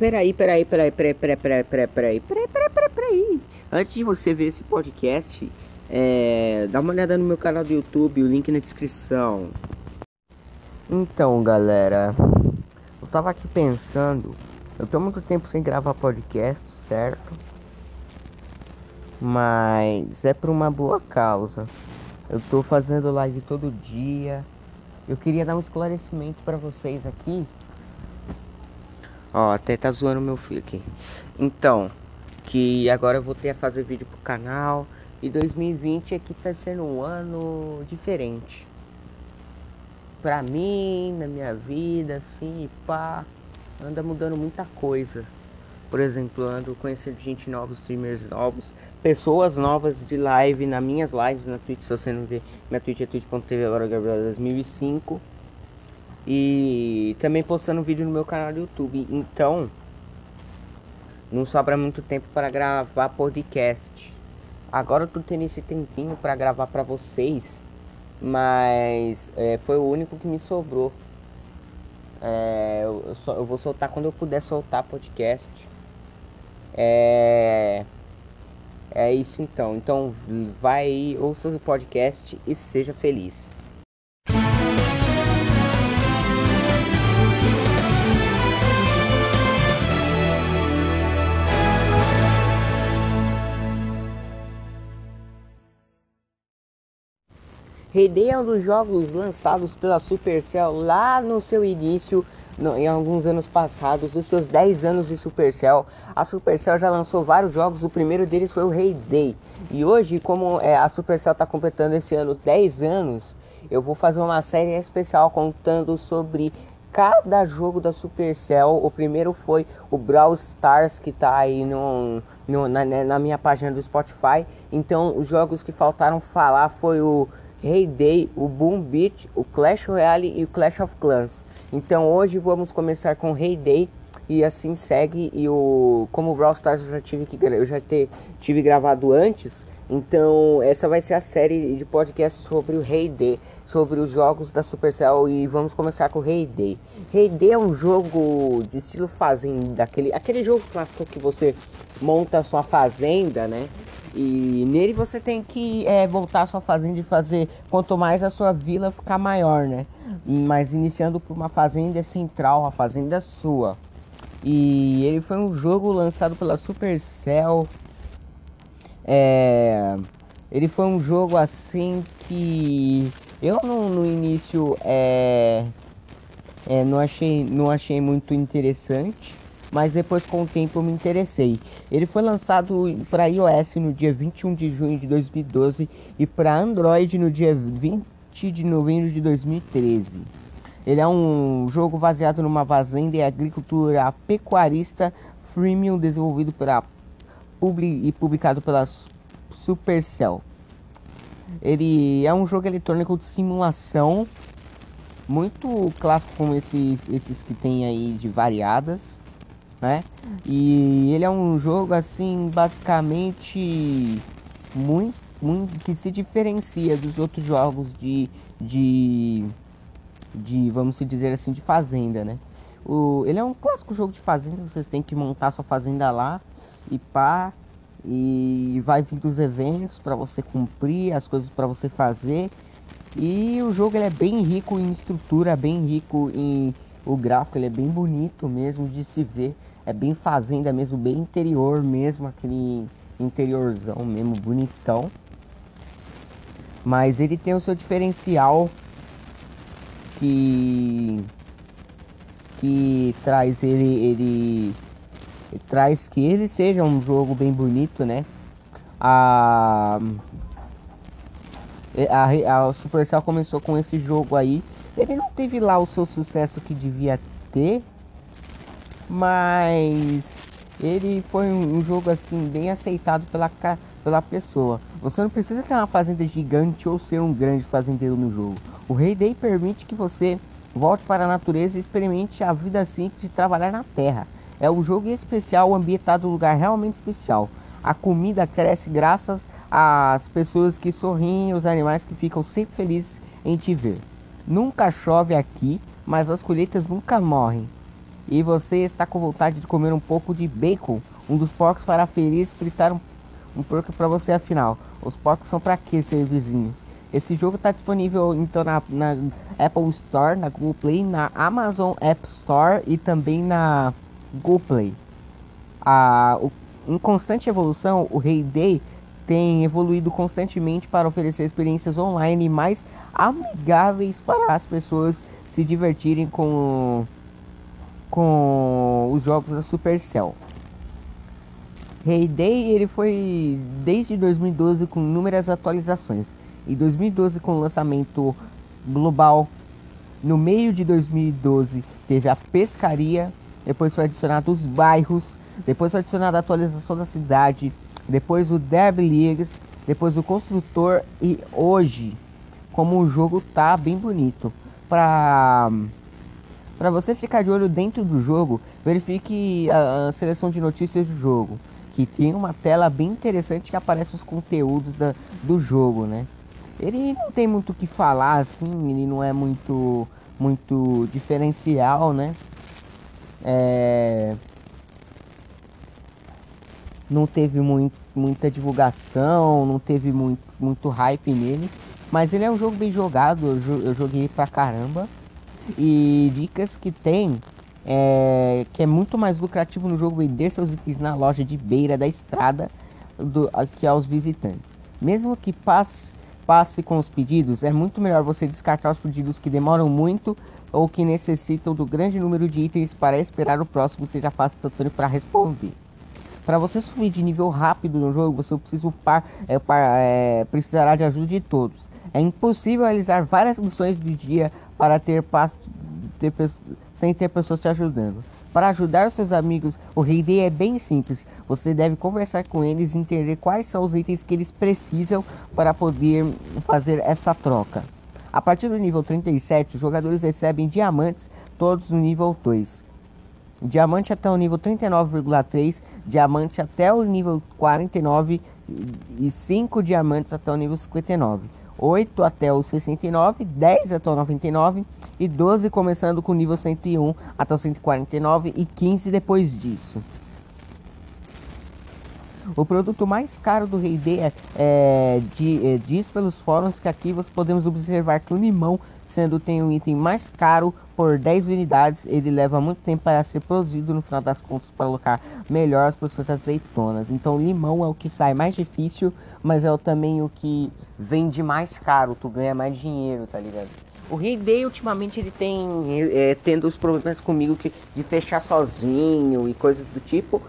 Peraí. Antes de você ver esse podcast, dá uma olhada no meu canal do YouTube, o link na descrição. Então, galera, eu tava aqui pensando, eu tô muito tempo sem gravar podcast, certo? Mas é por uma boa causa. Eu tô fazendo live todo dia. Eu queria dar um esclarecimento pra vocês aqui. Ó, até tá zoando meu filho aqui. Então, que agora eu voltei a fazer vídeo pro canal. E 2020 aqui tá sendo um ano diferente pra mim, na minha vida, assim, pá, anda mudando muita coisa. Por exemplo, ando conhecendo gente nova, streamers novos, pessoas novas de live, nas minhas lives, na Twitch, se você não vê, minha Twitch é twitch.tv, agora Gabriel 2005. E também postando vídeo no meu canal do YouTube, então não sobra muito tempo para gravar podcast. Agora eu tô tendo esse tempinho para gravar pra vocês, mas foi o único que me sobrou. Eu vou soltar quando eu puder soltar podcast. É isso então. Então vai, ouça o podcast e seja feliz. Hay Day é um dos jogos lançados pela Supercell lá no seu início, em alguns anos passados, dos seus 10 anos de Supercell. A Supercell já lançou vários jogos, o primeiro deles foi o Hay Day. E hoje, como a Supercell está completando esse ano 10 anos, eu vou fazer uma série especial contando sobre cada jogo da Supercell. O primeiro foi o Brawl Stars, que tá aí na minha página do Spotify. Então, os jogos que faltaram falar foi o Hay Day, o Boom Beach, o Clash Royale e o Clash of Clans. Então hoje vamos começar com Hay Day e assim segue. E como o Brawl Stars eu já tive gravado antes, então essa vai ser a série de podcast sobre o Hay Day, sobre os jogos da Supercell, e vamos começar com o Hay Day. Hay Day é um jogo de estilo fazenda, aquele jogo clássico que você monta a sua fazenda, né? E nele você tem que voltar à sua fazenda e fazer, quanto mais a sua vila ficar maior, né? Mas iniciando por uma fazenda central, a fazenda sua. E ele foi um jogo lançado pela Supercell. Ele foi um jogo assim que eu no início não achei muito interessante. Mas depois, com o tempo, eu me interessei. Ele foi lançado para iOS no dia 21 de junho de 2012 e para Android no dia 20 de novembro de 2013. Ele é um jogo baseado numa fazenda e agricultura pecuarista freemium, desenvolvido e publicado pela Supercell. Ele é um jogo eletrônico de simulação, muito clássico como esses que tem aí de variadas, né? E ele é um jogo assim basicamente muito que se diferencia dos outros jogos de vamos dizer assim, de fazenda, né? Ele é um clássico jogo de fazenda, vocês tem que montar sua fazenda lá e pá, e vai vir dos eventos para você cumprir as coisas, para você fazer. E o jogo ele é bem rico em estrutura, bem rico em o gráfico, ele é bem bonito mesmo de se ver. É bem fazenda mesmo, bem interior mesmo, aquele interiorzão mesmo, bonitão. Mas ele tem o seu diferencial que traz ele traz que ele seja um jogo bem bonito, né? A Supercell começou com esse jogo aí. Ele não teve lá o seu sucesso que devia ter, mas ele foi um jogo assim bem aceitado pela pessoa. Você não precisa ter uma fazenda gigante ou ser um grande fazendeiro no jogo. O Hay Day permite que você volte para a natureza e experimente a vida simples de trabalhar na terra. É um jogo especial, ambientado em um lugar realmente especial. A comida cresce graças às pessoas que sorriem e os animais que ficam sempre felizes em te ver. Nunca chove aqui, mas as colheitas nunca morrem. e você está com vontade de comer um pouco de bacon, um dos porcos fará feliz fritar um porco para você. Afinal, os porcos são para que, seus vizinhos? Esse jogo está disponível então na Apple Store, na Google Play, na Amazon App Store e também na Google Play. Em constante evolução, o Hay Day tem evoluído constantemente para oferecer experiências online mais amigáveis para as pessoas se divertirem com os jogos da Supercell. Hay Day ele foi desde 2012 com inúmeras atualizações. Em 2012, com o lançamento global, no meio de 2012 teve a pescaria, depois foi adicionado os bairros, depois foi adicionada a atualização da cidade, depois o Derby Leagues, depois o construtor, e hoje, como o jogo tá bem bonito, para você ficar de olho dentro do jogo, verifique a seleção de notícias do jogo, que tem uma tela bem interessante que aparece os conteúdos do jogo, né? Ele não tem muito o que falar, assim, ele não é muito diferencial, né? Não teve muita divulgação, não teve muito hype nele, mas ele é um jogo bem jogado, eu joguei pra caramba. E dicas que tem, que é muito mais lucrativo no jogo vender seus itens na loja de beira da estrada que aos visitantes. Mesmo que passe com os pedidos, é muito melhor você descartar os pedidos que demoram muito ou que necessitam do grande número de itens para esperar o próximo seja fácil tanto para responder. Para você subir de nível rápido no jogo, você precisará de ajuda de todos. É impossível realizar várias missões do dia para sem ter pessoas te ajudando. Para ajudar seus amigos, o Hay Day é bem simples. Você deve conversar com eles e entender quais são os itens que eles precisam para poder fazer essa troca. A partir do nível 37, os jogadores recebem diamantes, todos no nível 2. Diamante até o nível 39,3, diamante até o nível 49 e 5 diamantes até o nível 59. 8 até o 69, 10 até o 99 e 12 começando com o nível 101 até o 149 e 15 depois disso. O produto mais caro do Hay Day diz pelos fóruns que aqui você podemos observar que o limão, tem um item mais caro por 10 unidades, ele leva muito tempo para ser produzido, no final das contas para alocar melhor as pessoas azeitonas. Então limão é o que sai mais difícil, mas é também o que vende mais caro, tu ganha mais dinheiro, tá ligado? O Hay Day ultimamente ele tem tendo os problemas comigo de fechar sozinho e coisas do tipo,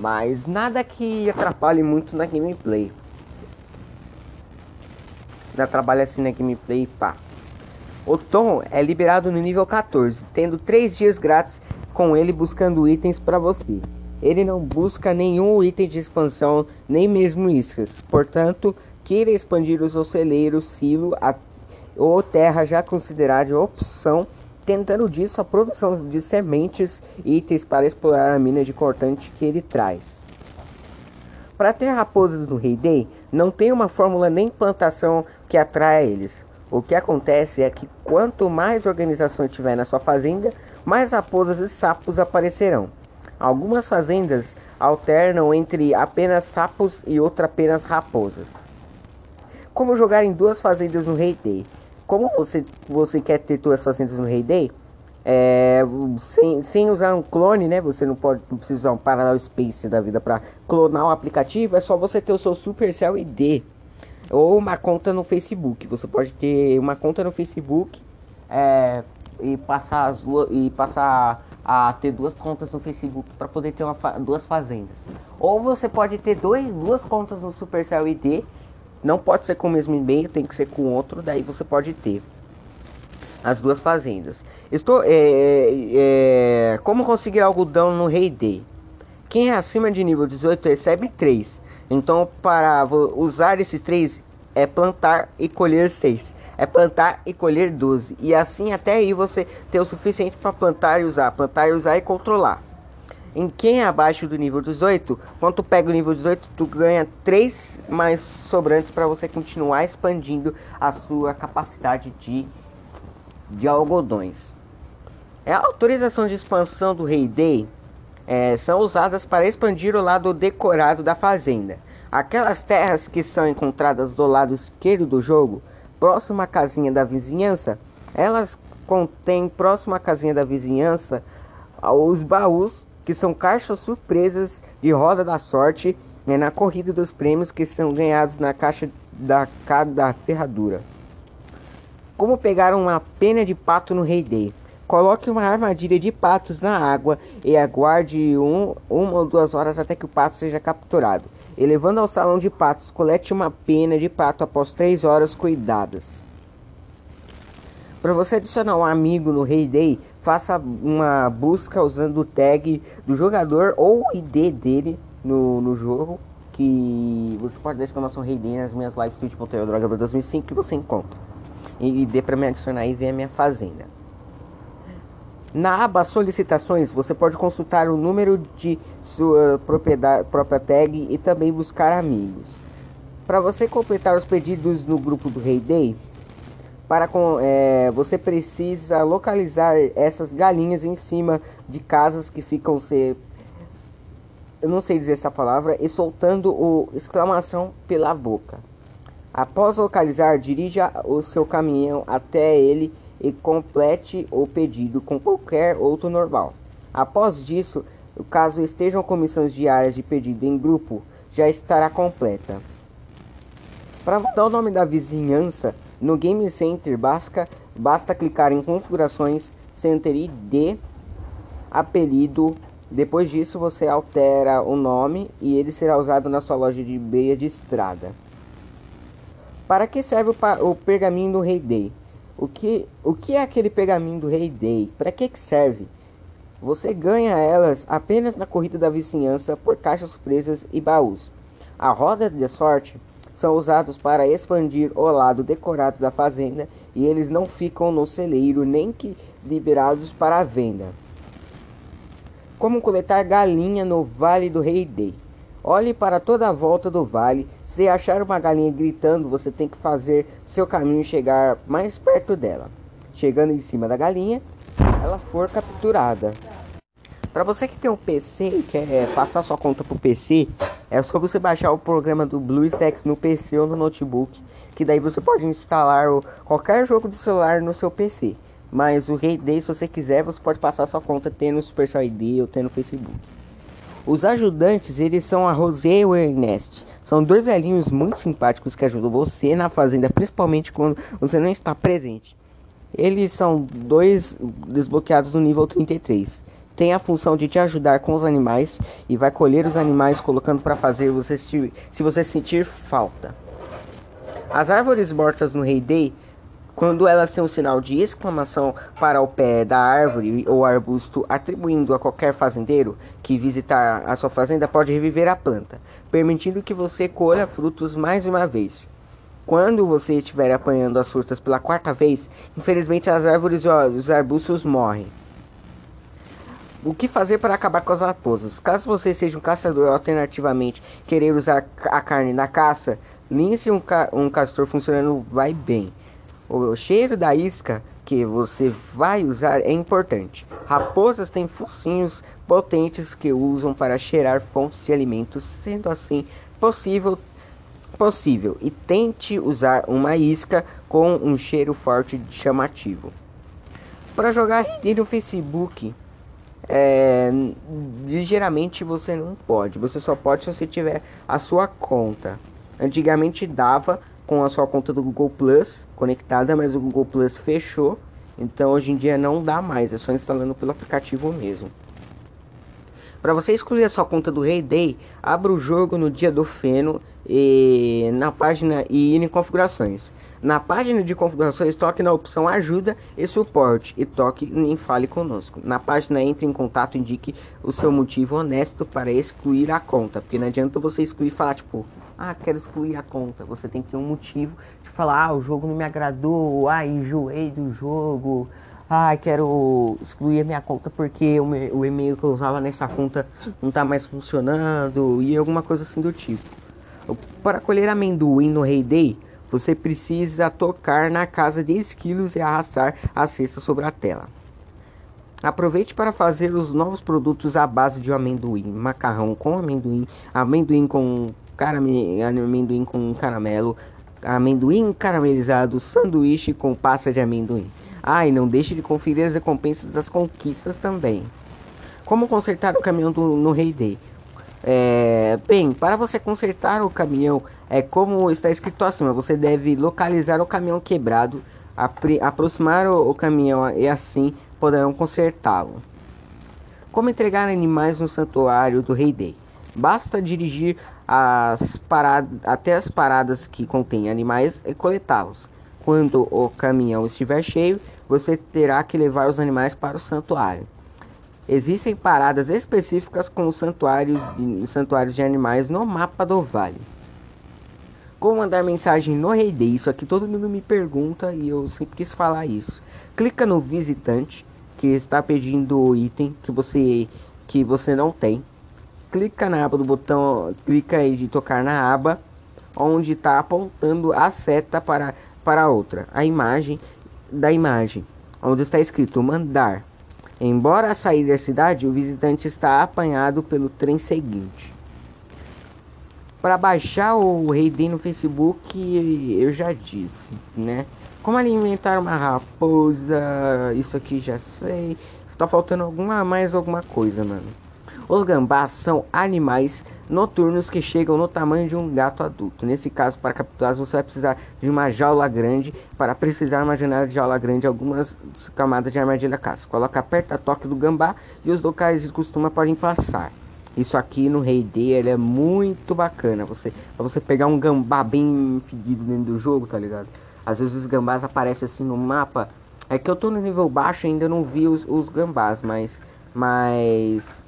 mas nada que atrapalhe muito na gameplay. Já trabalha assim na gameplay, pá. O Tom é liberado no nível 14, tendo 3 dias grátis com ele buscando itens para você. Ele não busca nenhum item de expansão, nem mesmo iscas. Portanto, queira expandir os celeiros, silo ou terra já considerada opção, tentando disso a produção de sementes e itens para explorar a mina de cortante que ele traz. Para ter raposas no Hay Day, não tem uma fórmula nem plantação que atraia eles. O que acontece é que quanto mais organização tiver na sua fazenda, mais raposas e sapos aparecerão. Algumas fazendas alternam entre apenas sapos e outra apenas raposas. Como jogar em duas fazendas no Hay Day? Como você quer ter duas fazendas no Hay Day? Sem usar um clone, né? Você não precisa usar um Parallel Space da vida para clonar um aplicativo. É só você ter o seu Supercell ID ou uma conta no Facebook. Você pode ter uma conta no Facebook e passar a ter duas contas no Facebook para poder ter duas fazendas. Ou você pode ter duas contas no Supercell ID. Não pode ser com o mesmo e-mail, tem que ser com outro, daí você pode ter as duas fazendas. Como conseguir algodão no Hay Day? Quem é acima de nível 18 recebe 3. Então, para usar esses 3, é plantar e colher 6. É plantar e colher 12. E assim até aí você ter o suficiente para plantar e usar e controlar. Em quem é abaixo do nível 18, quando tu pega o nível 18, tu ganha 3 mais sobrantes para você continuar expandindo a sua capacidade de algodões. A autorização de expansão do Hay Day são usadas para expandir o lado decorado da fazenda. Aquelas terras que são encontradas do lado esquerdo do jogo, próximo à casinha da vizinhança, elas contêm próximo à casinha da vizinhança os baús, que são caixas surpresas de roda da sorte, né, na corrida dos prêmios que são ganhados na caixa da cada ferradura. Como pegar uma pena de pato no Hay Day? Coloque uma armadilha de patos na água e aguarde uma ou duas horas até que o pato seja capturado. Elevando ao salão de patos, colete uma pena de pato após 3 horas cuidadas. Para você adicionar um amigo no Hay Day, faça uma busca usando o tag do jogador ou o ID dele no jogo, que você pode dar exclamação Hay Day nas minhas lives twitch.io/droga2005 que você encontra. E dê para me adicionar e ver a minha fazenda. Na aba solicitações, você pode consultar o número de sua própria tag e também buscar amigos. Para você completar os pedidos no grupo do Hay Day, você precisa localizar essas galinhas em cima de casas que ficam eu não sei dizer essa palavra, e soltando o exclamação pela boca. Após localizar, dirija o seu caminhão até ele e complete o pedido com qualquer outro normal. Após isso, caso estejam comissões diárias de pedido em grupo, já estará completa. Para mudar o nome da vizinhança, no Game Center basta clicar em configurações, Center ID, apelido. Depois disso, você altera o nome e ele será usado na sua loja de beia de estrada. Para que serve o pergaminho do Hay Day? O que é aquele pergaminho do Hay Day? Para que serve? Você ganha elas apenas na corrida da vizinhança por caixas surpresas e baús. A roda de sorte são usados para expandir o lado decorado da fazenda e eles não ficam no celeiro nem que liberados para a venda. Como coletar galinha no vale do Hay Day? Olhe para toda a volta do vale. Se achar uma galinha gritando, você tem que fazer seu caminho chegar mais perto dela. Chegando em cima da galinha, se ela for capturada. Para você que tem um PC e quer passar sua conta para o PC, é só você baixar o programa do BlueStacks no PC ou no notebook, que daí você pode instalar qualquer jogo do celular no seu PC. Mas o Hay Day, se você quiser, você pode passar sua conta tendo o Supercell ID ou tendo o Facebook. Os ajudantes, eles são a Rosé e o Ernest. São 2 velhinhos muito simpáticos que ajudam você na fazenda, principalmente quando você não está presente. Eles são 2 desbloqueados no nível 33. Tem a função de te ajudar com os animais e vai colher os animais colocando para fazer você se você sentir falta. As árvores mortas no Hay Day, quando elas têm um sinal de exclamação para o pé da árvore ou arbusto, atribuindo a qualquer fazendeiro que visitar a sua fazenda, pode reviver a planta, permitindo que você colha frutos mais uma vez. Quando você estiver apanhando as frutas pela 4ª vez, infelizmente as árvores e os arbustos morrem. O que fazer para acabar com as raposas? Caso você seja um caçador, alternativamente querer usar a carne da caça, lince um castor funcionando vai bem. O cheiro da isca que você vai usar é importante. Raposas têm focinhos potentes que usam para cheirar fontes de alimentos, sendo assim possível. E tente usar uma isca com um cheiro forte e chamativo. Para jogar Hay Day no Facebook, ligeiramente você não pode. Você só pode se você tiver a sua conta. Antigamente dava com a sua conta do Google Plus conectada, mas o Google Plus fechou, então hoje em dia não dá mais, é só instalando pelo aplicativo mesmo. Para você escolher a sua conta do Hay Day, abra o jogo no dia do feno e na página e ir em configurações. Na página de configurações, toque na opção ajuda e suporte e toque em fale conosco. Na página entre em contato, indique o seu motivo honesto para excluir a conta, porque não adianta você excluir e falar tipo, quero excluir a conta. Você tem que ter um motivo de falar, o jogo não me agradou, enjoei do jogo, quero excluir a minha conta porque o e-mail que eu usava nessa conta não tá mais funcionando, e alguma coisa assim do tipo. Para colher amendoim no Hay Day, você precisa tocar na casa de esquilos e arrastar a cesta sobre a tela. Aproveite para fazer os novos produtos à base de amendoim, macarrão com amendoim, amendoim com caramelo, amendoim caramelizado, sanduíche com pasta de amendoim. Ah, e não deixe de conferir as recompensas das conquistas também. Como consertar o caminhão no Hay Day? Bem, para você consertar o caminhão, como está escrito acima, você deve localizar o caminhão quebrado, aproximar o caminhão e assim poderão consertá-lo. Como entregar animais no santuário do Hay Day? Basta dirigir até as paradas que contêm animais e coletá-los. Quando o caminhão estiver cheio, você terá que levar os animais para o santuário. Existem paradas específicas com santuários de animais no mapa do vale. Como mandar mensagem no Hay Day? Isso aqui todo mundo me pergunta e eu sempre quis falar isso. Clica no visitante que está pedindo o item que você não tem. Clica na aba do botão, clica aí de tocar na aba onde está apontando a seta para outra, a imagem da imagem, onde está escrito mandar. Embora a sair da cidade, o visitante está apanhado pelo trem seguinte. Para baixar o Hay Day no Facebook, eu já disse, né? Como alimentar uma raposa, isso aqui já sei. Tá faltando mais alguma coisa, mano. Os gambás são animais noturnos que chegam no tamanho de um gato adulto. Nesse caso, para capturá-los, você vai precisar de uma jaula grande. Para precisar de uma janela de jaula grande, algumas camadas de armadilha caça. Coloca perto a toque do gambá e os locais de costuma podem passar. Isso aqui no Hay Day, ele é muito bacana. Pra você pegar um gambá bem fedido dentro do jogo, tá ligado? Às vezes os gambás aparecem assim no mapa. É que eu tô no nível baixo, ainda não vi os gambás, mas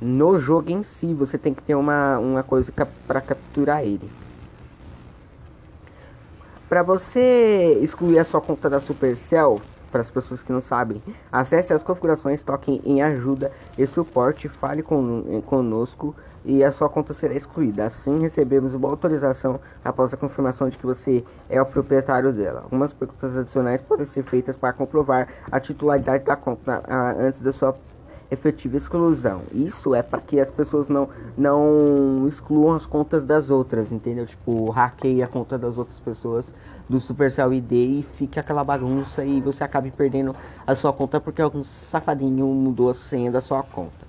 no jogo em si, você tem que ter uma coisa para capturar ele. Para você excluir a sua conta da Supercell, para as pessoas que não sabem, acesse as configurações, toque em ajuda e suporte, fale conosco e a sua conta será excluída. Assim recebemos uma autorização após a confirmação de que você é o proprietário dela. Algumas perguntas adicionais podem ser feitas para comprovar a titularidade da conta antes da sua efetiva exclusão. Isso é para que as pessoas não excluam as contas das outras, entendeu? Tipo, hackeia a conta das outras pessoas do Supercell ID e fica aquela bagunça e você acabe perdendo a sua conta porque algum safadinho mudou a senha da sua conta.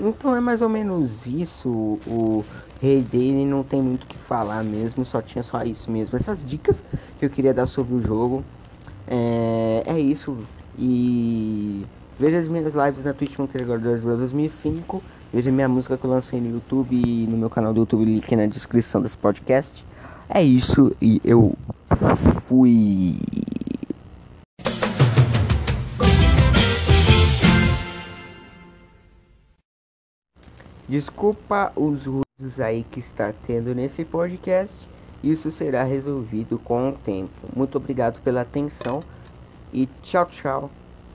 Então é mais ou menos isso. O Hay Day não tem muito o que falar mesmo, só tinha isso mesmo. Essas dicas que eu queria dar sobre o jogo. É isso. E veja as minhas lives na Twitch Montenegro 2005. Veja minha música que eu lancei no YouTube e no meu canal do YouTube, link na descrição desse podcast. É isso e eu fui. Desculpa os ruídos aí que está tendo nesse podcast. Isso será resolvido com o tempo. Muito obrigado pela atenção e tchau, tchau.